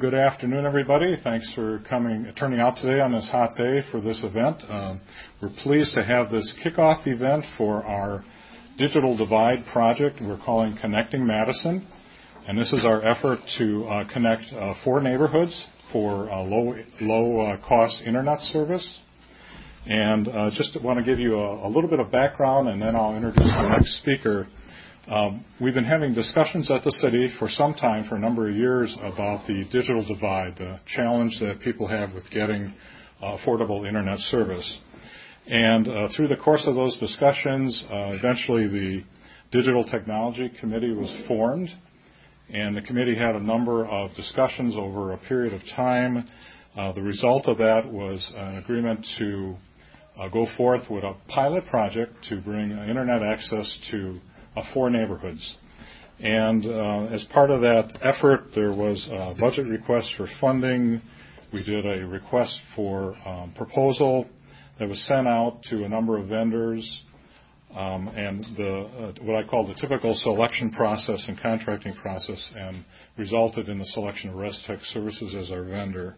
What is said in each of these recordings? Well, good afternoon, everybody. Thanks for turning out today on this hot day for this event. We're pleased to have this kickoff event for our Digital Divide project we're calling Connecting Madison. And this is our effort to connect four neighborhoods for low-cost internet service. And just want to give you a little bit of background, and then I'll introduce the next speaker. We've been having discussions at the city for some time, for a number of years, about the digital divide, the challenge that people have with getting affordable internet service. And through the course of those discussions, eventually the Digital Technology Committee was formed, and the committee had a number of discussions over a period of time. The result of that was an agreement to go forth with a pilot project to bring internet access to four neighborhoods. And as part of that effort, there was a budget request for funding. We did a request for proposal that was sent out to a number of vendors, and what I call the typical selection process and contracting process, and resulted in the selection of ResTech Services as our vendor.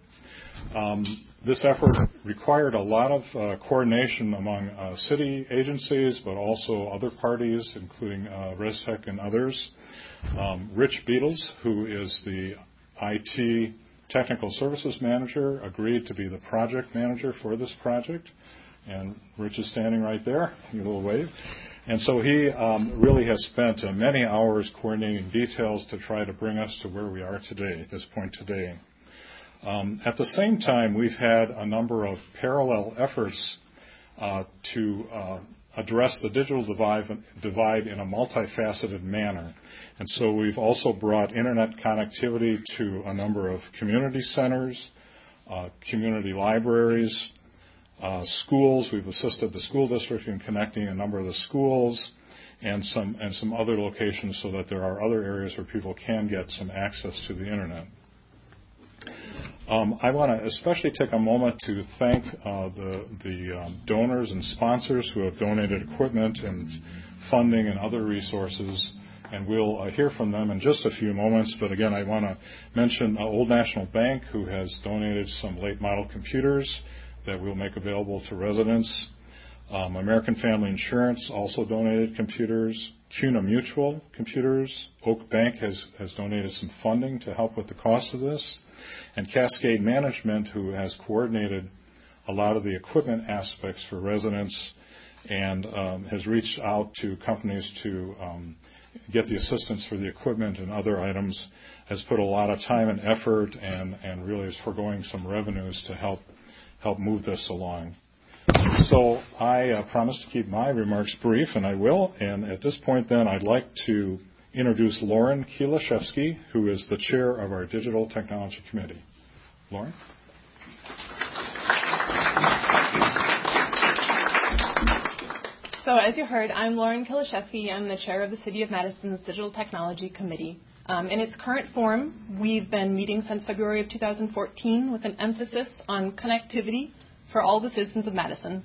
This effort required a lot of coordination among city agencies, but also other parties, including ResTech and others. Rich Beatles, who is the IT technical services manager, agreed to be the project manager for this project. And Rich is standing right there, give a little wave. And so he really has spent many hours coordinating details to try to bring us to where we are today, at this point today. At the same time, we've had a number of parallel efforts to address the digital divide in a multifaceted manner. And so we've also brought internet connectivity to a number of community centers, community libraries, schools. We've assisted the school district in connecting a number of the schools and some other locations, so that there are other areas where people can get some access to the internet. I want to especially take a moment to thank the donors and sponsors who have donated equipment and funding and other resources, and we'll hear from them in just a few moments. But again, I want to mention Old National Bank, who has donated some late model computers that we'll make available to residents. American Family Insurance also donated computers. CUNA Mutual computers. Oak Bank has donated some funding to help with the cost of this. And Cascade Management, who has coordinated a lot of the equipment aspects for residents, and has reached out to companies to get the assistance for the equipment and other items, has put a lot of time and effort, and really is foregoing some revenues to help move this along. So I promise to keep my remarks brief, and I will. And at this point, then, I'd like to introduce Lauren Kieliszewski, who is the chair of our Digital Technology Committee. Lauren? So as you heard, I'm Lauren Kieliszewski. I'm the chair of the City of Madison's Digital Technology Committee. In its current form, we've been meeting since February of 2014 with an emphasis on connectivity for all the citizens of Madison,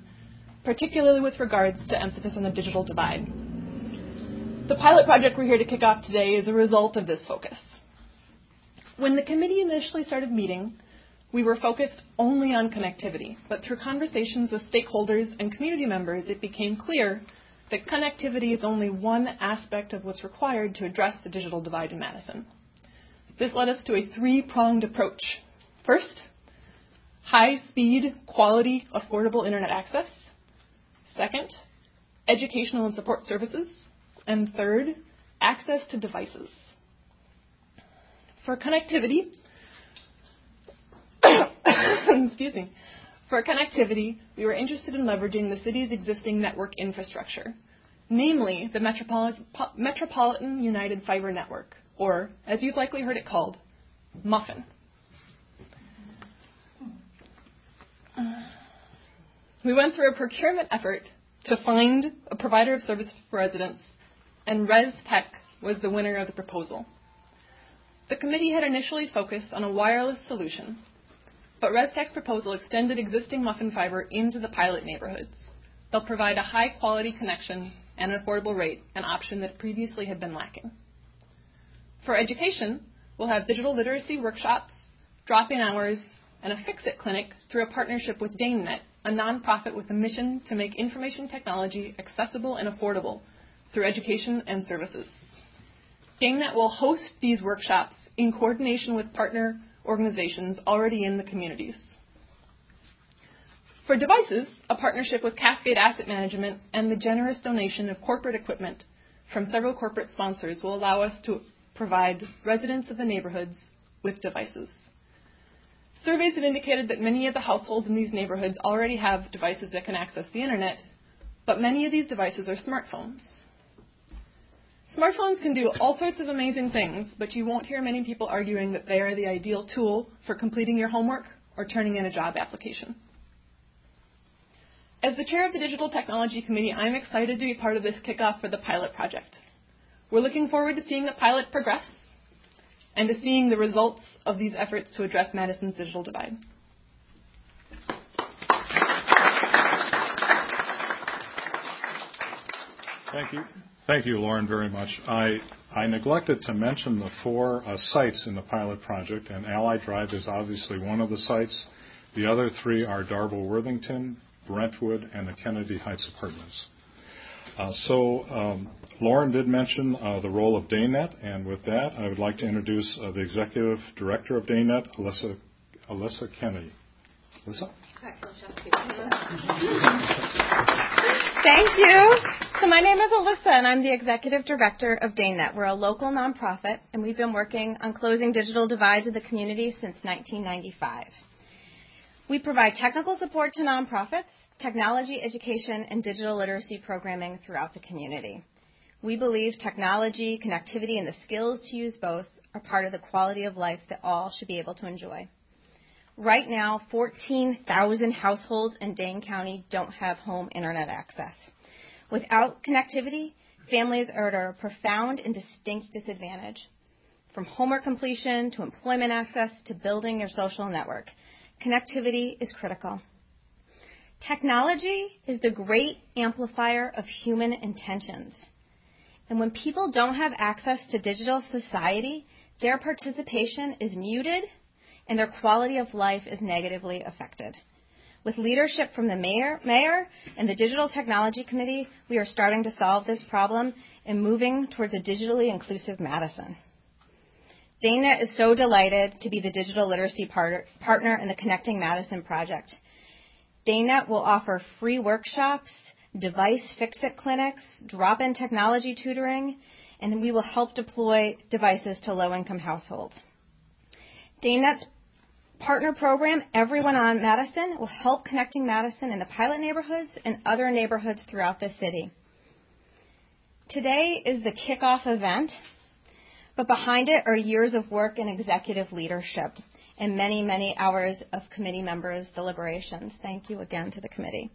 particularly with regards to emphasis on the digital divide. The pilot project we're here to kick off today is a result of this focus. When the committee initially started meeting, we were focused only on connectivity, but through conversations with stakeholders and community members, it became clear that connectivity is only one aspect of what's required to address the digital divide in Madison. This led us to a three-pronged approach. First, high-speed, quality, affordable internet access. Second, educational and support services. And third, access to devices. For connectivity, excuse me. For connectivity, we were interested in leveraging the city's existing network infrastructure, namely the Metropolitan United Fiber Network, or as you've likely heard it called, MUFFIN. We went through a procurement effort to find a provider of service for residents, and ResTech was the winner of the proposal. The committee had initially focused on a wireless solution, but ResTech's proposal extended existing MUFFIN fiber into the pilot neighborhoods. They'll provide a high-quality connection and an affordable rate, an option that previously had been lacking. For education, we'll have digital literacy workshops drop-in hours, and a fix-it clinic through a partnership with DaneNet, a nonprofit with a mission to make information technology accessible and affordable through education and services. DaneNet will host these workshops in coordination with partner organizations already in the communities. For devices, a partnership with Cascade Asset Management and the generous donation of corporate equipment from several corporate sponsors will allow us to provide residents of the neighborhoods with devices. Surveys have indicated that many of the households in these neighborhoods already have devices that can access the internet, but many of these devices are smartphones. Smartphones can do all sorts of amazing things, but you won't hear many people arguing that they are the ideal tool for completing your homework or turning in a job application. As the chair of the Digital Technology Committee, I'm excited to be part of this kickoff for the pilot project. We're looking forward to seeing the pilot progress and to seeing the results of these efforts to address Madison's digital divide. Thank you. Thank you, Lauren, very much. I neglected to mention the four sites in the pilot project, and Allied Drive is obviously one of the sites. The other three are Darvel Worthington, Brentwood, and the Kennedy Heights Apartments. Lauren did mention the role of DaneNet, and with that, I would like to introduce the Executive Director of DaneNet, Alyssa Kennedy. Alyssa? Thank you. So my name is Alyssa, and I'm the Executive Director of DaneNet. We're a local nonprofit, and we've been working on closing digital divides in the community since 1995. We provide technical support to nonprofits, technology education, and digital literacy programming throughout the community. We believe technology, connectivity, and the skills to use both are part of the quality of life that all should be able to enjoy. Right now, 14,000 households in Dane County don't have home internet access. Without connectivity, families are at a profound and distinct disadvantage. From homework completion to employment access to building your social network, connectivity is critical. Technology is the great amplifier of human intentions. And when people don't have access to digital society, their participation is muted and their quality of life is negatively affected. With leadership from the mayor and the Digital Technology Committee, we are starting to solve this problem and moving towards a digitally inclusive Madison. DaneNet is so delighted to be the digital literacy partner in the Connecting Madison project. DaneNet will offer free workshops, device fix-it clinics, drop-in technology tutoring, and we will help deploy devices to low-income households. DaneNet's partner program, Everyone on Madison, will help Connecting Madison in the pilot neighborhoods and other neighborhoods throughout the city. Today is the kickoff event, but behind it are years of work and executive leadership and many, many hours of committee members' deliberations. Thank you again to the committee.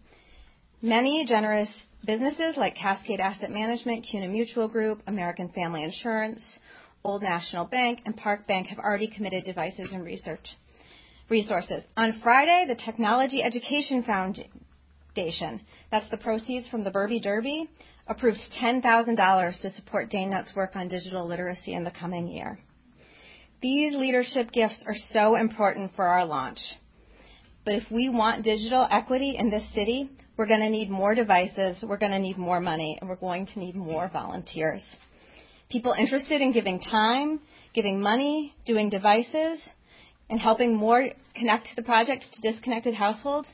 Many generous businesses like Cascade Asset Management, CUNA Mutual Group, American Family Insurance, Old National Bank, and Park Bank have already committed devices and resources. On Friday, the Technology Education Foundation, that's the proceeds from the Burby Derby, approves $10,000 to support DaneNet's work on digital literacy in the coming year. These leadership gifts are so important for our launch. But if we want digital equity in this city, we're going to need more devices, we're going to need more money, and we're going to need more volunteers. People interested in giving time, giving money, doing devices, and helping more connect the project to disconnected households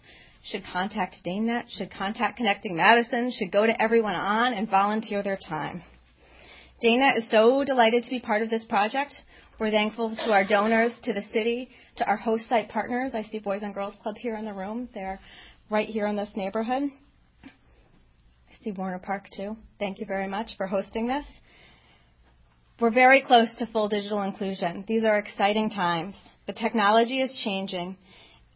should contact DaneNet, should contact Connecting Madison, should go to Everyone On and volunteer their time. DaneNet is so delighted to be part of this project. We're thankful to our donors, to the city, to our host site partners. I see Boys and Girls Club here in the room. They're right here in this neighborhood. I see Warner Park, too. Thank you very much for hosting this. We're very close to full digital inclusion. These are exciting times, but technology is changing,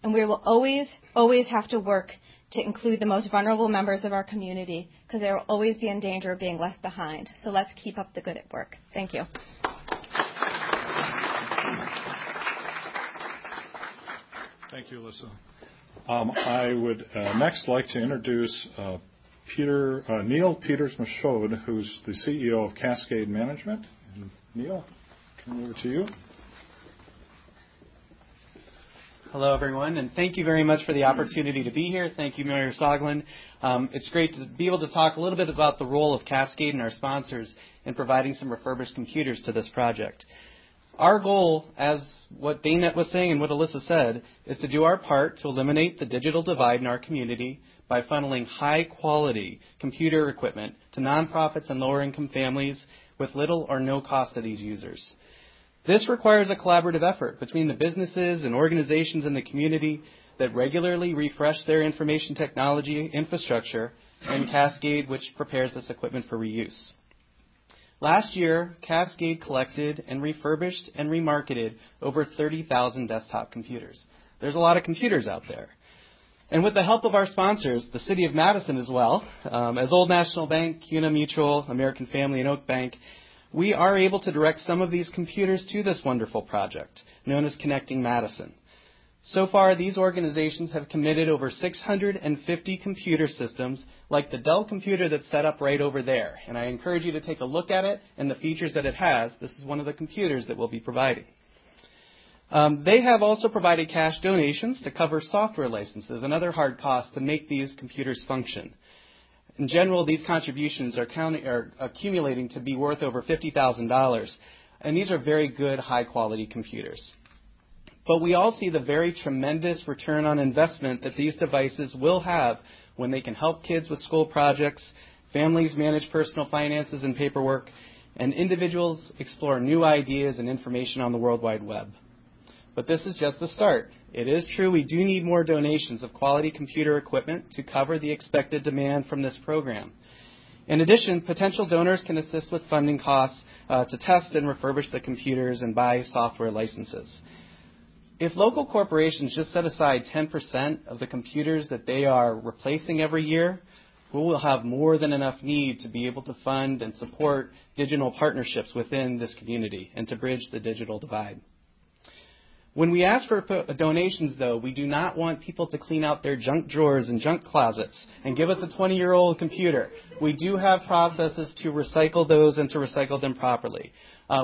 and we will always, always have to work to include the most vulnerable members of our community because they will always be in danger of being left behind. So let's keep up the good work. Thank you. Thank you, Alyssa. I would next like to introduce Neil Peters-Michaud, who's the CEO of Cascade Management. And Neil, come over to you. Hello, everyone, and thank you very much for the opportunity to be here. Thank you, Mayor Soglin. It's great to be able to talk a little bit about the role of Cascade and our sponsors in providing some refurbished computers to this project. Our goal, as what DaneNet was saying and what Alyssa said, is to do our part to eliminate the digital divide in our community by funneling high-quality computer equipment to nonprofits and lower-income families with little or no cost to these users. This requires a collaborative effort between the businesses and organizations in the community that regularly refresh their information technology infrastructure and Cascade, which prepares this equipment for reuse. Last year, Cascade collected and refurbished and remarketed over 30,000 desktop computers. There's a lot of computers out there. And with the help of our sponsors, the City of Madison as well, as Old National Bank, CUNA Mutual, American Family, and Oak Bank, we are able to direct some of these computers to this wonderful project, known as Connecting Madison. So far, these organizations have committed over 650 computer systems, like the Dell computer that's set up right over there. And I encourage you to take a look at it and the features that it has. This is one of the computers that we'll be providing. They have also provided cash donations to cover software licenses and other hard costs to make these computers function. In general, these contributions are accumulating to be worth over $50,000, and these are very good, high-quality computers. But we all see the very tremendous return on investment that these devices will have when they can help kids with school projects, families manage personal finances and paperwork, and individuals explore new ideas and information on the World Wide Web. But this is just the start. It is true we do need more donations of quality computer equipment to cover the expected demand from this program. In addition, potential donors can assist with funding costs to test and refurbish the computers and buy software licenses. If local corporations just set aside 10% of the computers that they are replacing every year, we will have more than enough need to be able to fund and support digital partnerships within this community and to bridge the digital divide. When we ask for donations, though, we do not want people to clean out their junk drawers and junk closets and give us a 20-year-old computer. We do have processes to recycle those and to recycle them properly.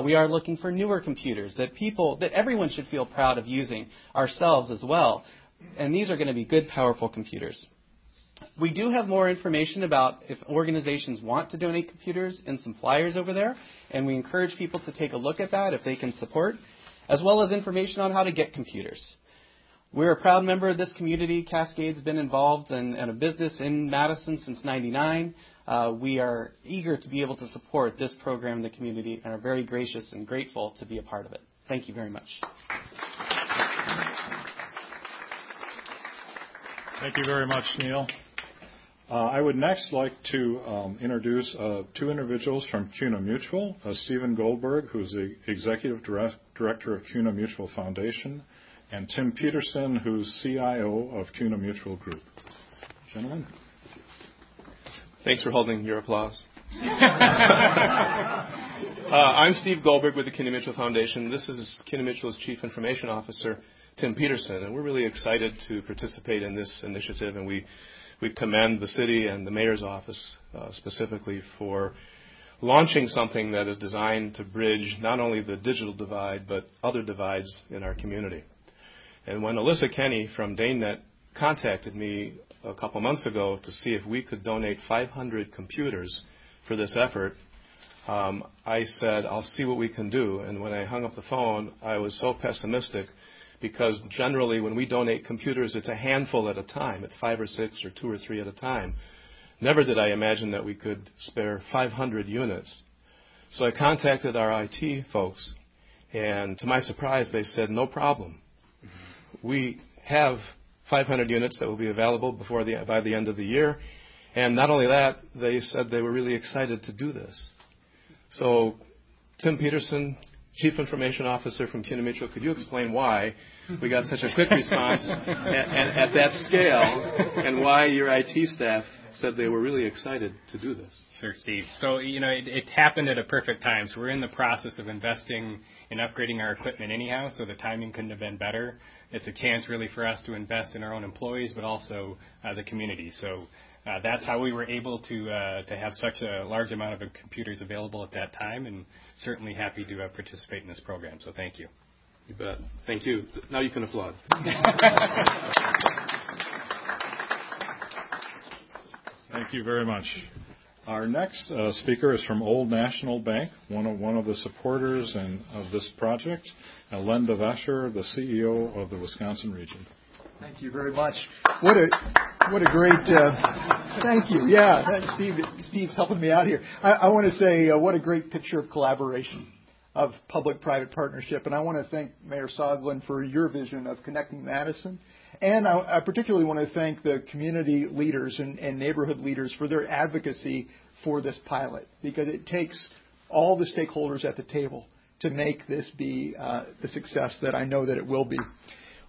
We are looking for newer computers that everyone should feel proud of using, ourselves as well. And these are going to be good, powerful computers. We do have more information about if organizations want to donate computers and some flyers over there, and we encourage people to take a look at that if they can support, as well as information on how to get computers. We're a proud member of this community. Cascade's been involved in a business in Madison since '99. We are eager to be able to support this program in the community and are very gracious and grateful to be a part of it. Thank you very much. Thank you very much, Neil. I would next like to introduce two individuals from CUNA Mutual, Stephen Goldberg, who's the Executive Director of CUNA Mutual Foundation, and Tim Peterson, who's CIO of CUNA Mutual Group. Gentlemen. Thanks for holding your applause. I'm Steve Goldberg with the CUNA Mutual Foundation. This is CUNA Mutual's Chief Information Officer, Tim Peterson, and we're really excited to participate in this initiative, and we commend the city and the mayor's office specifically for launching something that is designed to bridge not only the digital divide but other divides in our community. And when Alyssa Kennedy from DaneNet contacted me a couple months ago to see if we could donate 500 computers for this effort, I said, I'll see what we can do. And when I hung up the phone, I was so pessimistic, because generally when we donate computers, it's a handful at a time. It's 5 or 6 or 2 or 3 at a time. Never did I imagine that we could spare 500 units. So I contacted our IT folks, and to my surprise, they said, no problem. We have 500 units that will be available by the end of the year. And not only that, they said they were really excited to do this. So Tim Peterson, Chief Information Officer from CUNA Mutual, could you explain why we got such a quick response at that scale, and why your IT staff said they were really excited to do this? Sure, Steve. So, it happened at a perfect time. So we're in the process of investing in upgrading our equipment anyhow, so the timing couldn't have been better. It's a chance really for us to invest in our own employees, but also the community. So that's how we were able to have such a large amount of computers available at that time, and certainly happy to participate in this program. So thank you. You bet. Thank you. Now you can applaud. Thank you very much. Our next speaker is from Old National Bank, one of the supporters of this project, Linda Vesher, the CEO of the Wisconsin region. Thank you very much. What a great thank you. Yeah, Steve's helping me out here. I want to say what a great picture of collaboration, of public-private partnership, and I want to thank Mayor Soglin for your vision of Connecting Madison. And I particularly want to thank the community leaders and neighborhood leaders for their advocacy for this pilot, because it takes all the stakeholders at the table to make this be the success that I know that it will be.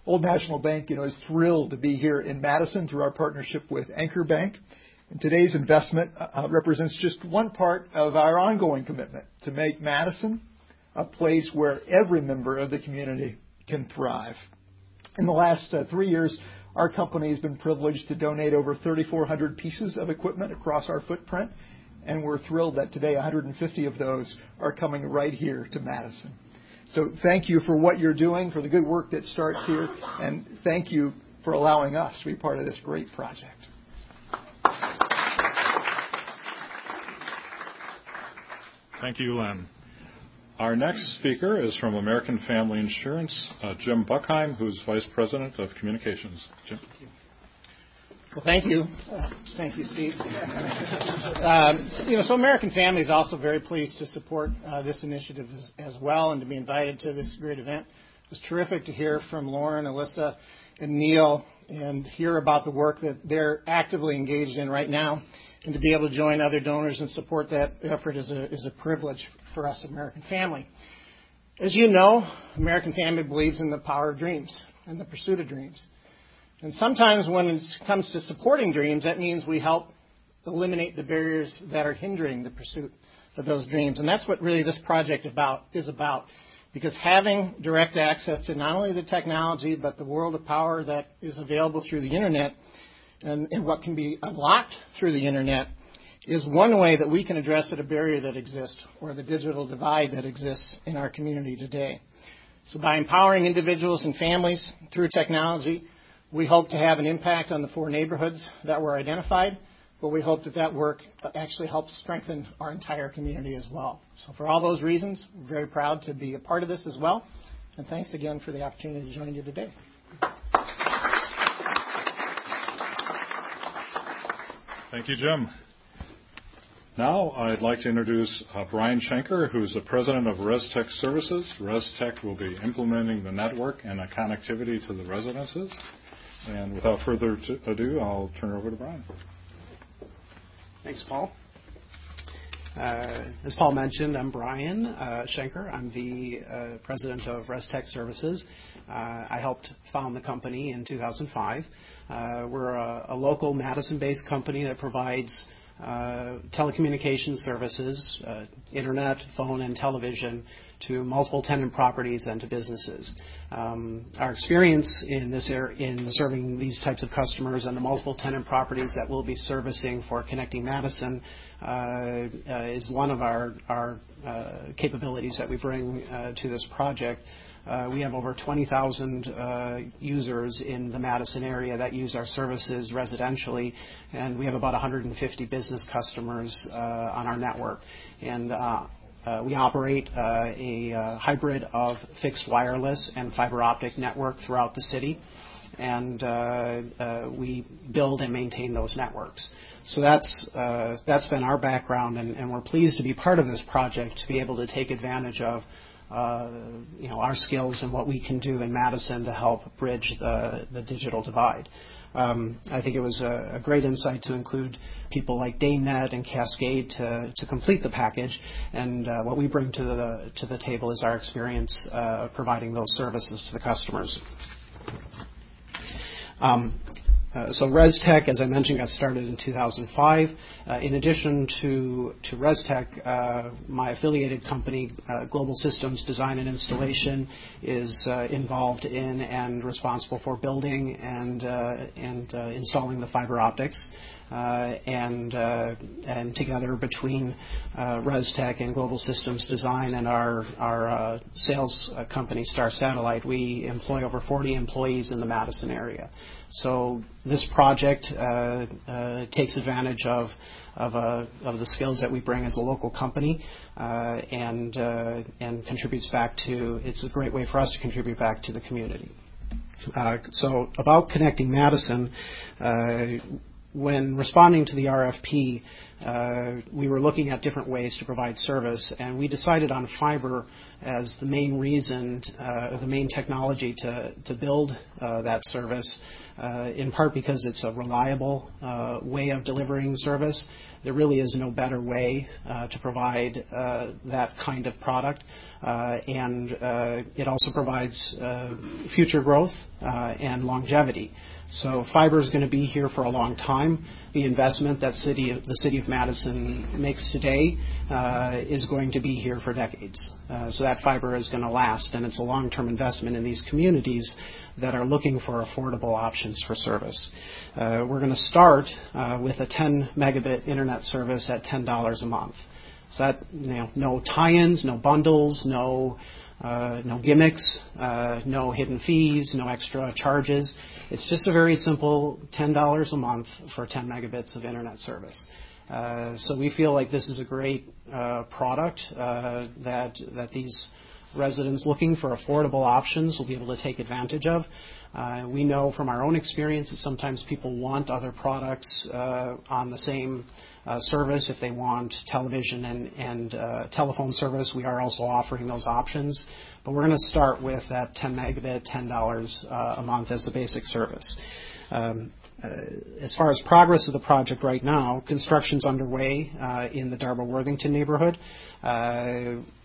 Old National Bank, is thrilled to be here in Madison through our partnership with Anchor Bank. And today's investment represents just one part of our ongoing commitment to make Madison a place where every member of the community can thrive. In the last 3 years, our company has been privileged to donate over 3,400 pieces of equipment across our footprint, and we're thrilled that today 150 of those are coming right here to Madison. So thank you for what you're doing, for the good work that starts here, and thank you for allowing us to be part of this great project. Thank you, Len. Our next speaker is from American Family Insurance, Jim Buckheim, who's Vice President of Communications. Jim. Well, thank you. Thank you, Steve. So American Family is also very pleased to support this initiative as well, and to be invited to this great event. It was terrific to hear from Lauren, Alyssa, and Neil, and hear about the work that they're actively engaged in right now, and to be able to join other donors and support that effort is a privilege for us, American Family. As you know, American Family believes in the power of dreams and the pursuit of dreams. And sometimes when it comes to supporting dreams, that means we help eliminate the barriers that are hindering the pursuit of those dreams. And that's what really this project is about, because having direct access to not only the technology, but the world of power that is available through the Internet and what can be unlocked through the Internet is one way that we can address a barrier that exists, or the digital divide that exists in our community today. So by empowering individuals and families through technology, we hope to have an impact on the 4 neighborhoods that were identified, but we hope that work actually helps strengthen our entire community as well. So for all those reasons, we're very proud to be a part of this as well, and thanks again for the opportunity to join you today. Thank you, Jim. Now I'd like to introduce Brian Schenker, who is the president of ResTech Services. ResTech will be implementing the network and a connectivity to the residences. And without further ado, I'll turn it over to Brian. Thanks, Paul. As Paul mentioned, I'm Brian Schenker. I'm the president of ResTech Services. I helped found the company in 2005. We're a local Madison-based company that provides telecommunication services, internet, phone, and television to multiple tenant properties and to businesses. Our experience in serving these types of customers and the multiple tenant properties that we'll be servicing for Connecting Madison is one of our capabilities that we bring to this project. We have over 20,000 users in the Madison area that use our services residentially, and we have about 150 business customers on our network. And we operate a hybrid of fixed wireless and fiber optic network throughout the city, and we build and maintain those networks. So that's been our background, and we're pleased to be part of this project, to be able to take advantage of our skills and what we can do in Madison to help bridge the digital divide. I think it was a great insight to include people like DaneNet and Cascade to complete the package. And what we bring to the table is our experience providing those services to the customers. So ResTech, as I mentioned, got started in 2005. In addition to ResTech, my affiliated company, Global Systems Design and Installation, is involved in and responsible for building and installing the fiber optics. and together between ResTech and Global Systems Design and our sales company, Star Satellite, we employ over 40 employees in the Madison area. So this project takes advantage of the skills that we bring as a local company and contributes back to, it's a great way for us to contribute back to the community. So about Connecting Madison, when responding to the RFP, we were looking at different ways to provide service, and we decided on fiber as the main reason, the main technology to build that service, in part because it's a reliable way of delivering service. There really is no better way to provide that kind of product, and it also provides future growth and longevity. So fiber is going to be here for a long time. The investment that the city of Madison makes today is going to be here for decades. So that fiber is going to last, and it's a long-term investment in these communities that are looking for affordable options for service. We're going to start with a 10 megabit internet service at $10 a month. So that, no tie-ins, no bundles, no gimmicks, no hidden fees, no extra charges. It's just a very simple $10 a month for 10 megabits of internet service. So we feel like this is a great product that these residents looking for affordable options will be able to take advantage of. We know from our own experience that sometimes people want other products on the same service. If they want television and telephone service, we are also offering those options. But we're going to start with that 10 megabit, $10 a month as the basic service. As far as progress of the project right now, construction's underway in the Darby-Worthington neighborhood.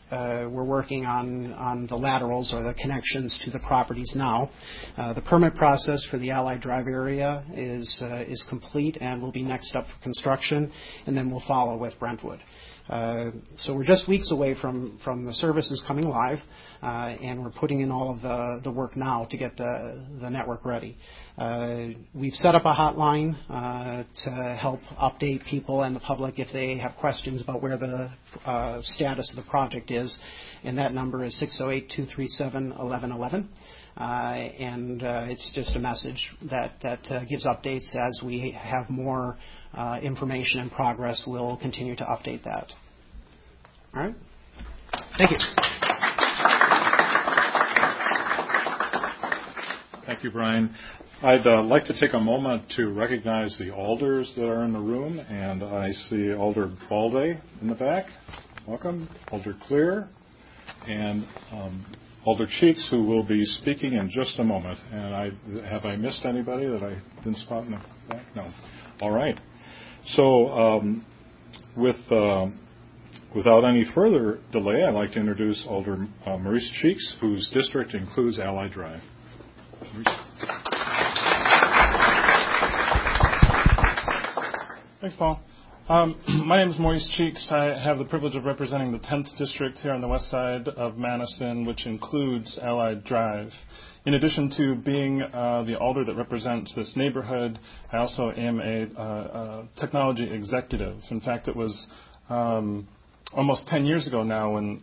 We're working on the laterals or the connections to the properties now. The permit process for the Allied Drive area is complete and will be next up for construction, and then we'll follow with Brentwood. So we're just weeks away from the services coming live, and we're putting in all of the work now to get the network ready. We've set up a hotline to help update people and the public if they have questions about where the status of the project is, and that number is 608-237-1111. It's just a message that gives updates as we have more information and progress. We'll continue to update that. All right. Thank you. Thank you, Brian. I'd like to take a moment to recognize the alders that are in the room, and I see Alder Balde in the back. Welcome. Alder Clear. And Alder Cheeks, who will be speaking in just a moment. And have I missed anybody that I didn't spot in the back? No. All right. So without any further delay, I'd like to introduce Alder Maurice Cheeks, whose district includes Allied Drive. Maurice. Thanks, Paul. My name is Maurice Cheeks. I have the privilege of representing the 10th district here on the west side of Madison, which includes Allied Drive. In addition to being the alder that represents this neighborhood, I also am a technology executive. In fact, it was almost 10 years ago now when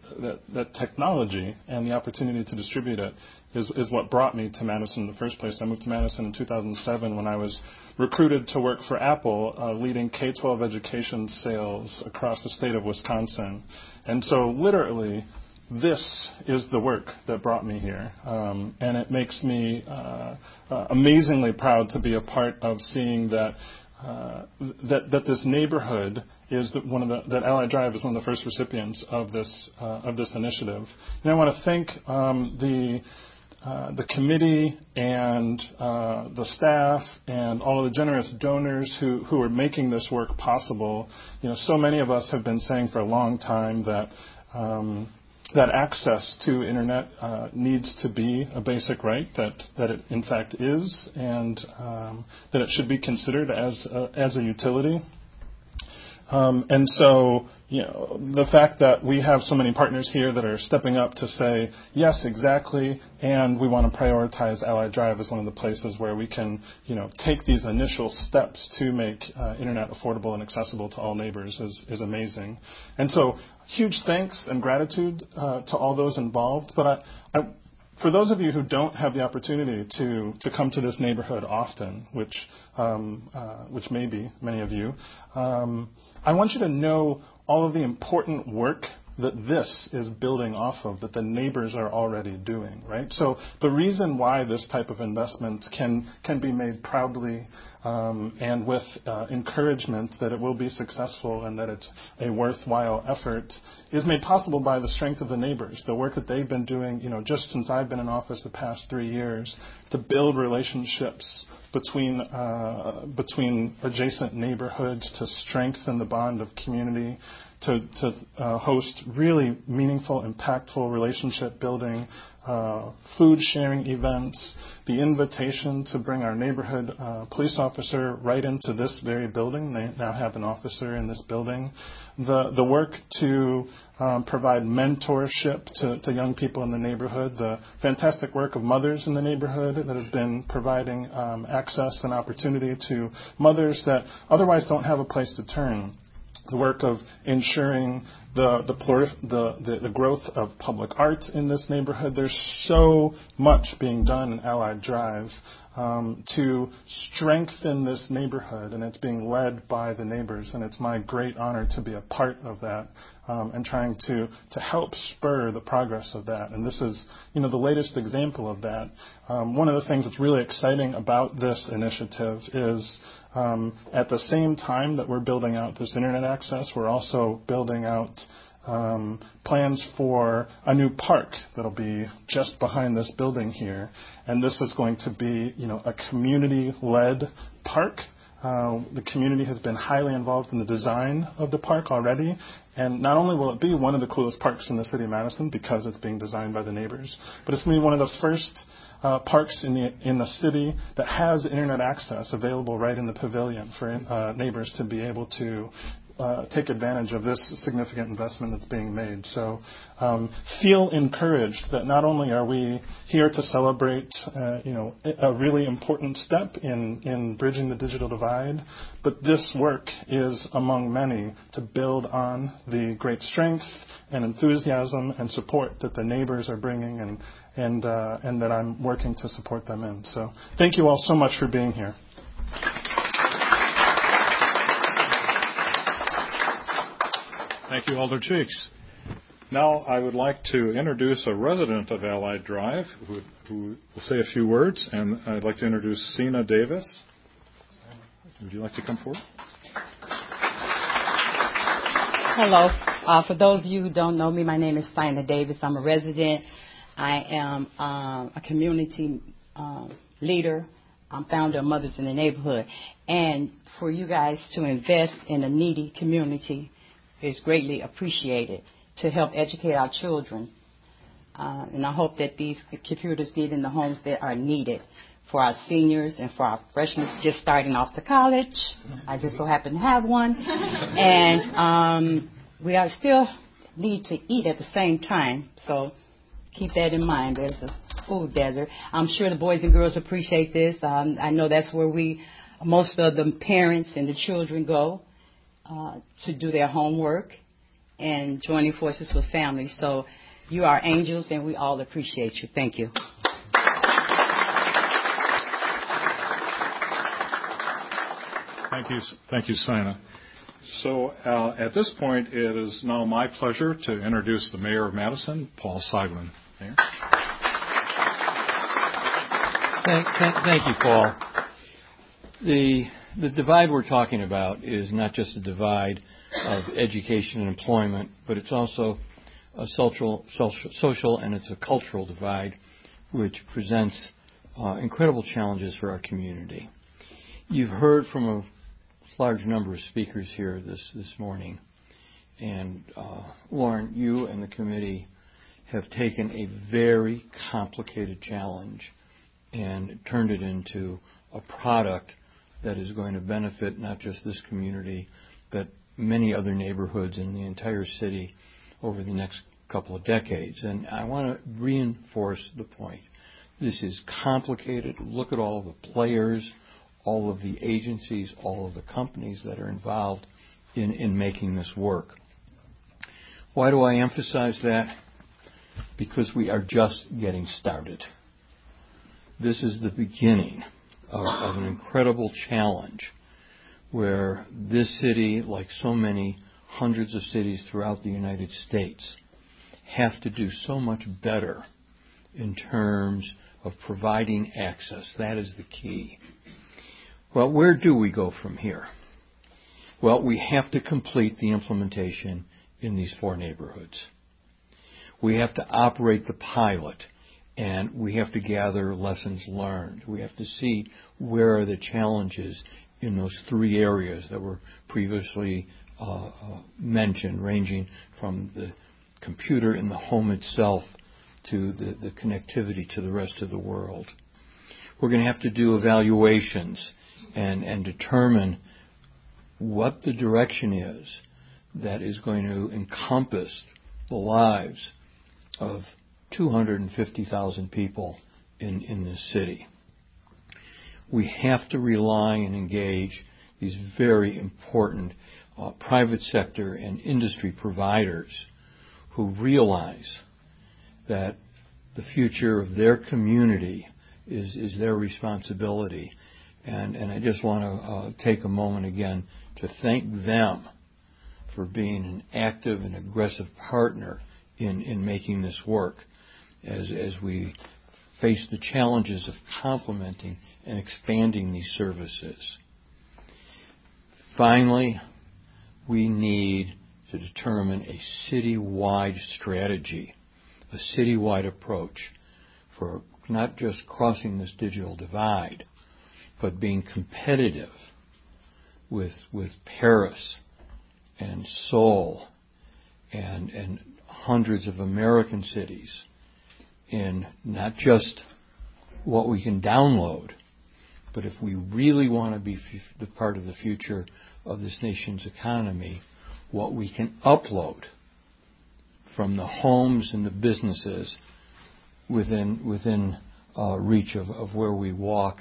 that technology and the opportunity to distribute it is what brought me to Madison in the first place. I moved to Madison in 2007 when I was recruited to work for Apple, leading K-12 education sales across the state of Wisconsin. And so literally, this is the work that brought me here. And it makes me amazingly proud to be a part of seeing that this neighborhood is that Allied Drive is one of the first recipients of this initiative. And I want to thank the committee and the staff and all of the generous donors who are making this work possible. So many of us have been saying for a long time that access to internet needs to be a basic right, that it in fact is, and that it should be considered as a utility. And so, you know, the fact that we have so many partners here that are stepping up to say, yes, exactly, and we want to prioritize Allied Drive as one of the places where we can, you know, take these initial steps to make Internet affordable and accessible to all neighbors is amazing. And so huge thanks and gratitude to all those involved. But I for those of you who don't have the opportunity to come to this neighborhood often, which may be many of you, I want you to know all of the important work that this is building off of, that the neighbors are already doing, right? So the reason why this type of investment can be made proudly and with encouragement that it will be successful and that it's a worthwhile effort is made possible by the strength of the neighbors, the work that they've been doing, you know, just since I've been in office the past 3 years to build relationships between adjacent neighborhoods, to strengthen the bond of community, to host really meaningful, impactful relationship building, food sharing events, the invitation to bring our neighborhood police officer right into this very building. They now have an officer in this building. The work to provide mentorship to young people in the neighborhood, the fantastic work of Mothers in the Neighborhood that have been providing access and opportunity to mothers that otherwise don't have a place to turn. The work of ensuring the growth of public art in this neighborhood. There's so much being done in Allied Drive to strengthen this neighborhood, and it's being led by the neighbors, and it's my great honor to be a part of that and trying to help spur the progress of that. And this is, you know, the latest example of that. One of the things that's really exciting about this initiative is at the same time that we're building out this internet access, we're also building out plans for a new park that'll be just behind this building here. And this is going to be, you know, a community-led park. The community has been highly involved in the design of the park already. And not only will it be one of the coolest parks in the city of Madison because it's being designed by the neighbors, but it's going to be one of the first parks in the city that has internet access available right in the pavilion for neighbors to be able to take advantage of this significant investment that's being made. So feel encouraged that not only are we here to celebrate, a really important step in bridging the digital divide, but this work is among many to build on the great strength and enthusiasm and support that the neighbors are bringing and that I'm working to support them in. So thank you all so much for being here. Thank you, Alder Cheeks. Now I would like to introduce a resident of Allied Drive who will say a few words, and I'd like to introduce Sina Davis. Would you like to come forward? Hello. For those of you who don't know me, my name is Sina Davis. I'm a resident. I am a community leader. I'm founder of Mothers in the Neighborhood. And for you guys to invest in a needy community is greatly appreciated to help educate our children. And I hope that these computers get in the homes that are needed for our seniors and for our freshmen just starting off to college. I just so happen to have one. And we are still need to eat at the same time. So keep that in mind. There's a food desert. I'm sure the boys and girls appreciate this. I know that's where most of the parents and the children go to do their homework and joining forces with family. So you are angels, and we all appreciate you. Thank you. Thank you, Sina. So at this point, it is now my pleasure to introduce the Mayor of Madison, Paul Soglin. Mayor. Thank you, Paul. The divide we're talking about is not just a divide of education and employment, but it's also a social and it's a cultural divide, which presents incredible challenges for our community. You've heard from a large number of speakers here this morning, and Lauren, you and the committee have taken a very complicated challenge and turned it into a product that is going to benefit not just this community, but many other neighborhoods in the entire city over the next couple of decades. And I want to reinforce the point. This is complicated. Look at all the players, all of the agencies, all of the companies that are involved in making this work. Why do I emphasize that? Because we are just getting started. This is the beginning of an incredible challenge where this city, like so many hundreds of cities throughout the United States, have to do so much better in terms of providing access. That is the key. Well, where do we go from here? Well, we have to complete the implementation in these four neighborhoods. We have to operate the pilot, and we have to gather lessons learned. We have to see where are the challenges in those three areas that were previously mentioned, ranging from the computer in the home itself to the connectivity to the rest of the world. We're going to have to do evaluations and determine what the direction is that is going to encompass the lives of 250,000 people in this city. We have to rely and engage these very important private sector and industry providers who realize that the future of their community is their responsibility. And I just want to take a moment again to thank them for being an active and aggressive partner in making this work as we face the challenges of complementing and expanding these services. Finally, we need to determine a city-wide strategy, a city-wide approach for not just crossing this digital divide, but being competitive with Paris and Seoul and hundreds of American cities in not just what we can download, but if we really want to be the part of the future of this nation's economy, what we can upload from the homes and the businesses within reach of where we walk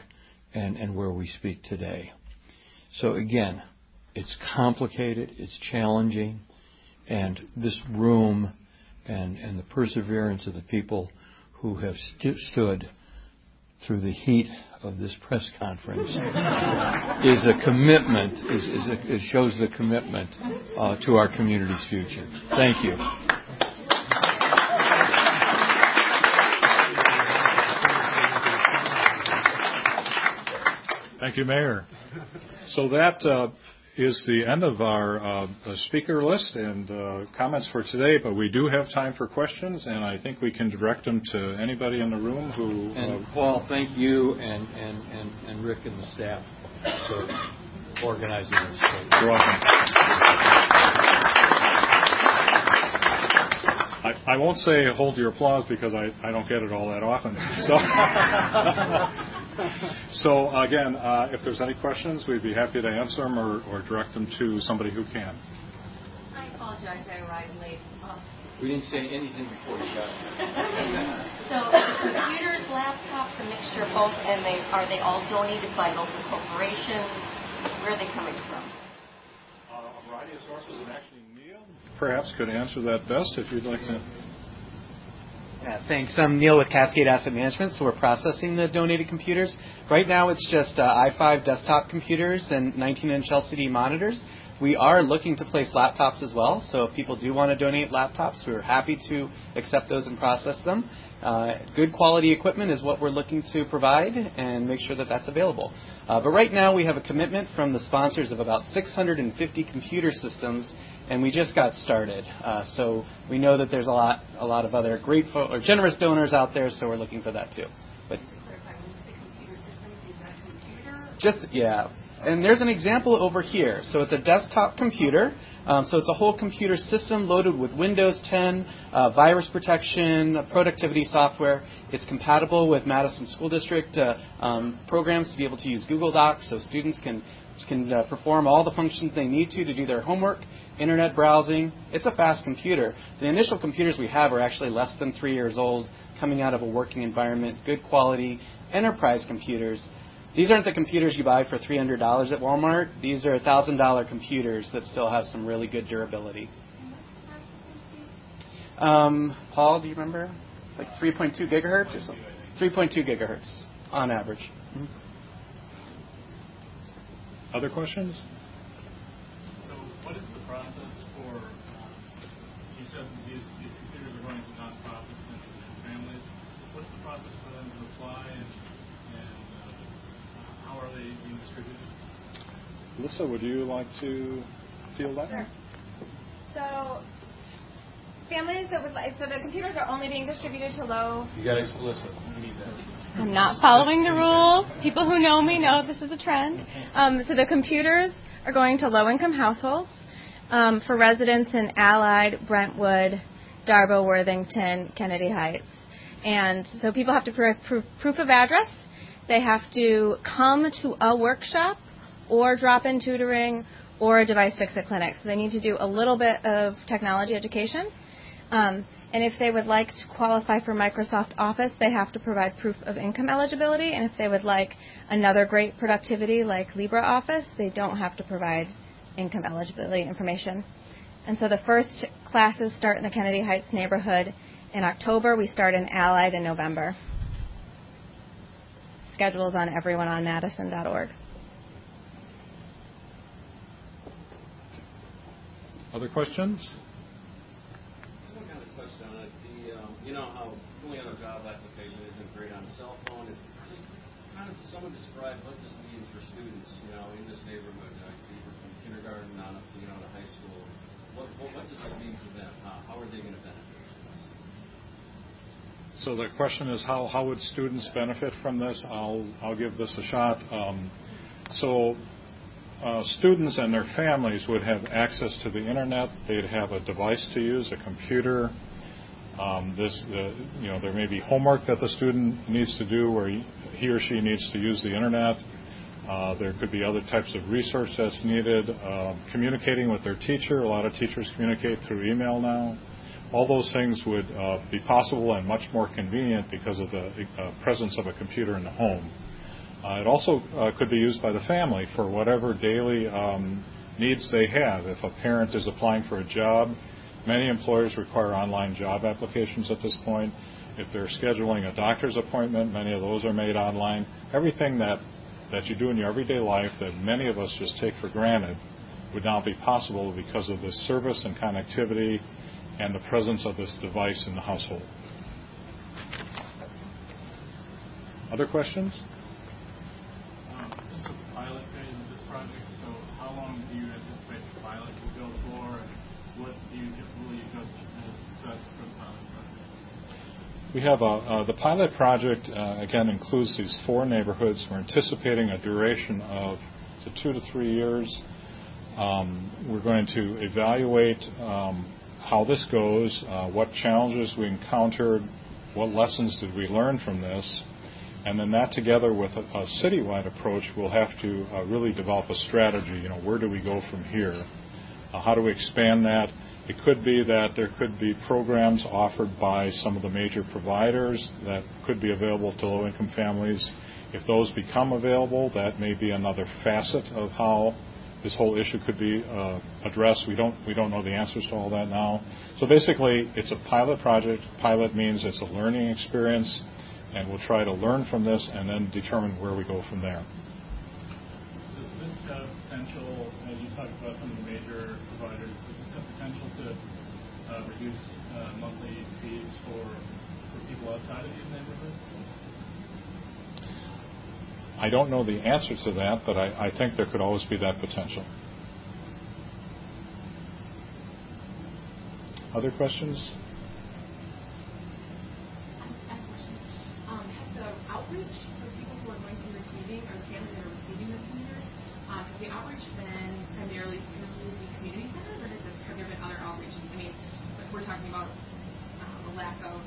and where we speak today. So again, it's complicated, it's challenging, and this room and the perseverance of the people who have stood through the heat of this press conference is a commitment, it shows the commitment to our community's future. Thank you. Thank you, Mayor. So that is the end of our speaker list and comments for today, but we do have time for questions, and I think we can direct them to anybody in the room who... And Paul, thank you and Rick and the staff for organizing this. You're welcome. I won't say hold your applause because I don't get it all that often. So again, if there's any questions, we'd be happy to answer them or direct them to somebody who can. I apologize, I arrived late. We didn't say anything before you got here. So computers, laptops, a mixture of both, and are they all donated by local corporations? Where are they coming from? A variety of sources, and actually Neil perhaps could answer that best if you'd like to. Yeah, thanks. I'm Neil with Cascade Asset Management, so we're processing the donated computers. Right now it's just i5 desktop computers and 19-inch LCD monitors. We are looking to place laptops as well, so if people do want to donate laptops, we're happy to accept those and process them. Good quality equipment is what we're looking to provide and make sure that that's available. But right now we have a commitment from the sponsors of about 650 computer systems, and we just got started. So we know that there's a lot of other grateful or generous donors out there, so we're looking for that too. But just, yeah. And there's an example over here. So it's a desktop computer. So it's a whole computer system loaded with Windows 10, virus protection, productivity software. It's compatible with Madison School District programs to be able to use Google Docs, so students can perform all the functions they need to do their homework, internet browsing. It's a fast computer. The initial computers we have are actually less than 3 years old, coming out of a working environment, good quality enterprise computers. These aren't the computers you buy for $300 at Walmart. These are $1,000 computers that still have some really good durability. Paul, do you remember? Like 3.2 gigahertz or something? 3.2 gigahertz on average. Mm-hmm. Other questions? So what is the process for, you said these computers are running to nonprofits and families. What's the process for them to apply and how are they being distributed? Alyssa, would you like to field that? Sure. So families that would like, so the computers are only being distributed to low. You got to solicit. You need that. I'm not following the rules. People who know me know this is a trend. So the computers are going to low-income households for residents in Allied, Brentwood, Darbo, Worthington, Kennedy Heights. And so people have to proof of address. They have to come to a workshop or drop-in tutoring or a device fix-it clinic. So they need to do a little bit of technology education. And if they would like to qualify for Microsoft Office, they have to provide proof of income eligibility. And if they would like another great productivity like LibreOffice, they don't have to provide income eligibility information. And so the first classes start in the Kennedy Heights neighborhood in October. We start in Allied in November. Schedules on everyoneonmadison.org. Other questions? You know how pulling out a job application isn't great on a cell phone. It just kind of someone describe what this means for students, you know, in this neighborhood, from kindergarten on up, you know, to high school. What does this mean for them? How are they going to benefit from this? So the question is, how would students benefit from this? I'll give this a shot. Students and their families would have access to the internet. They'd have a device to use, a computer. There may be homework that the student needs to do where he or she needs to use the internet. There could be other types of research that's needed. Communicating with their teacher. A lot of teachers communicate through email now. All those things would be possible and much more convenient because of the presence of a computer in the home. It also could be used by the family for whatever daily needs they have. If a parent is applying for a job, many employers require online job applications at this point. If they're scheduling a doctor's appointment, many of those are made online. Everything that you do in your everyday life that many of us just take for granted would now be possible because of this service and connectivity and the presence of this device in the household. Other questions? This is the pilot phase of this project, so how long do you anticipate the pilot will go for? What do you believe of the success for the pilot project? We have the pilot project, again, includes these four neighborhoods. We're anticipating a duration of 2 to 3 years. We're going to evaluate how this goes, what challenges we encountered, what lessons did we learn from this, and then that together with a citywide approach, we'll have to really develop a strategy. You know, where do we go from here? How do we expand that? It could be that there could be programs offered by some of the major providers that could be available to low-income families. If those become available, that may be another facet of how this whole issue could be addressed. We don't know the answers to all that now. So basically, it's a pilot project. Pilot means it's a learning experience, and we'll try to learn from this and then determine where we go from there. Does this have potential, as you talked about some of the major providers, does this have potential to reduce monthly fees for people outside of these neighborhoods? I don't know the answer to that, but I think there could always be that potential. Other questions? Has the outreach for people who are going to be receiving, or the families that are receiving the computers, the outreach been primarily through the community centers, or have there been other outreaches? I mean, if we're talking about the lack of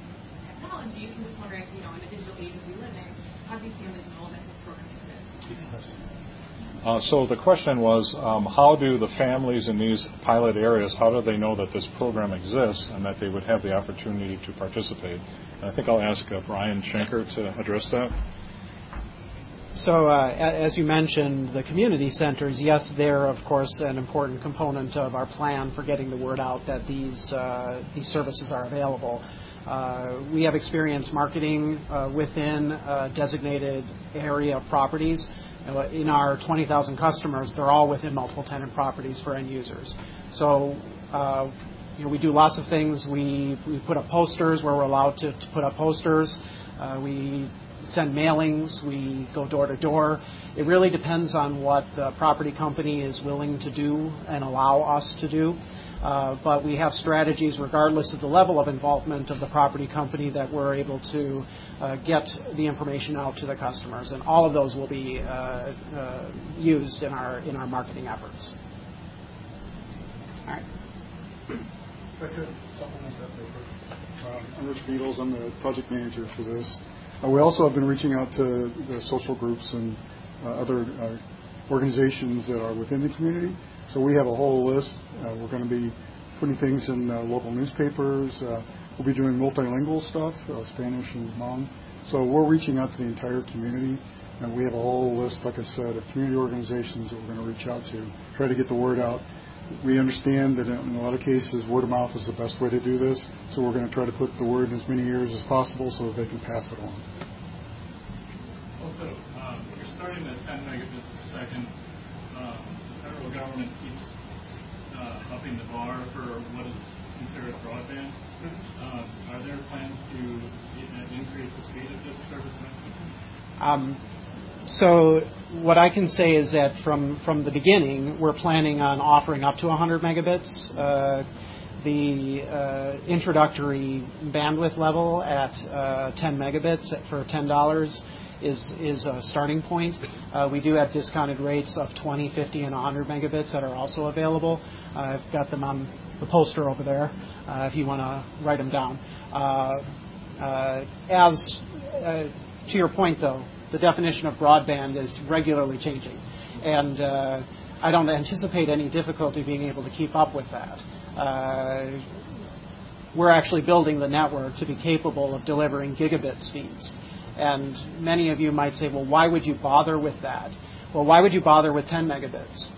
technology, I'm just wondering, you know, in the digital age that we live in, how do you see them as know that this program exists? So the question was, how do the families in these pilot areas, how do they know that this program exists and that they would have the opportunity to participate? And I think I'll ask Brian Schenker to address that. So as you mentioned, the community centers, yes, they're, of course, an important component of our plan for getting the word out that these services are available. We have experience marketing within designated area properties. In our 20,000 customers, they're all within multiple tenant properties for end users. So, you know, we do lots of things. We put up posters where we're allowed to put up posters. We send mailings. We go door to door. It really depends on what the property company is willing to do and allow us to do. But we have strategies, regardless of the level of involvement of the property company, that we're able to get the information out to the customers, and all of those will be used in our marketing efforts. All right. If I could supplement that real quick. I'm Rich Beatles. I'm the project manager for this. We also have been reaching out to the social groups and other organizations that are within the community. So we have a whole list. We're going to be putting things in local newspapers. We'll be doing multilingual stuff, Spanish and Hmong. So we're reaching out to the entire community, and we have a whole list, like I said, of community organizations that we're going to reach out to, try to get the word out. We understand that in a lot of cases, word of mouth is the best way to do this, so we're going to try to put the word in as many ears as possible so that they can pass it on. Also, you're starting at 10 megabits per second. The government keeps upping the bar for what is considered broadband. Are there plans to increase the speed of this service? So what I can say is that from the beginning, we're planning on offering up to 100 megabits. The introductory bandwidth level at 10 megabits for $10 is a starting point. We do have discounted rates of 20, 50, and 100 megabits that are also available. I've got them on the poster over there if you want to write them down. To your point, though, the definition of broadband is regularly changing, and I don't anticipate any difficulty being able to keep up with that. We're actually building the network to be capable of delivering gigabit speeds. And many of you might say, well, why would you bother with that? Well, why would you bother with 10 megabits?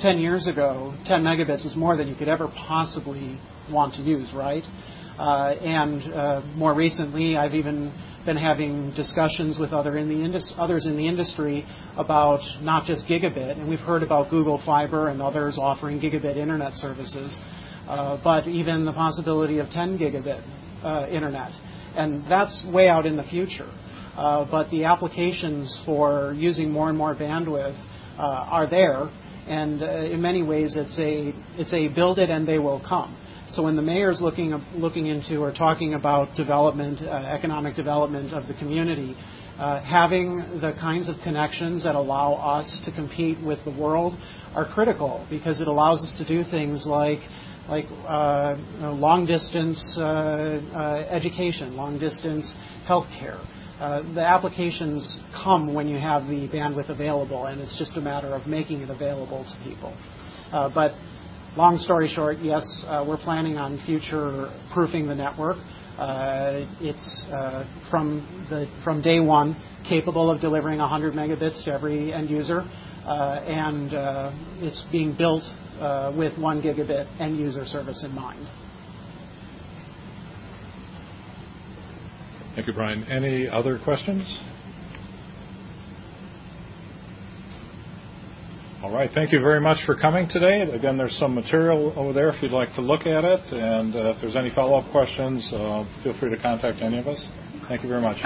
10 years ago, 10 megabits was more than you could ever possibly want to use, right? And more recently, I've even been having discussions with others in the industry about not just gigabit, and we've heard about Google Fiber and others offering gigabit internet services, but even the possibility of 10 gigabit internet. And that's way out in the future. But the applications for using more and more bandwidth are there, and in many ways it's a build it and they will come. So when the mayor's looking into or talking about development, economic development of the community, having the kinds of connections that allow us to compete with the world are critical, because it allows us to do things like long-distance education, long-distance healthcare. The applications come when you have the bandwidth available, and it's just a matter of making it available to people. But long story short, yes, we're planning on future-proofing the network. It's from day one capable of delivering 100 megabits to every end user, and it's being built with 1 gigabit end user service in mind. Thank you, Brian. Any other questions? All right. Thank you very much for coming today. Again, there's some material over there if you'd like to look at it. And if there's any follow-up questions, feel free to contact any of us. Thank you very much.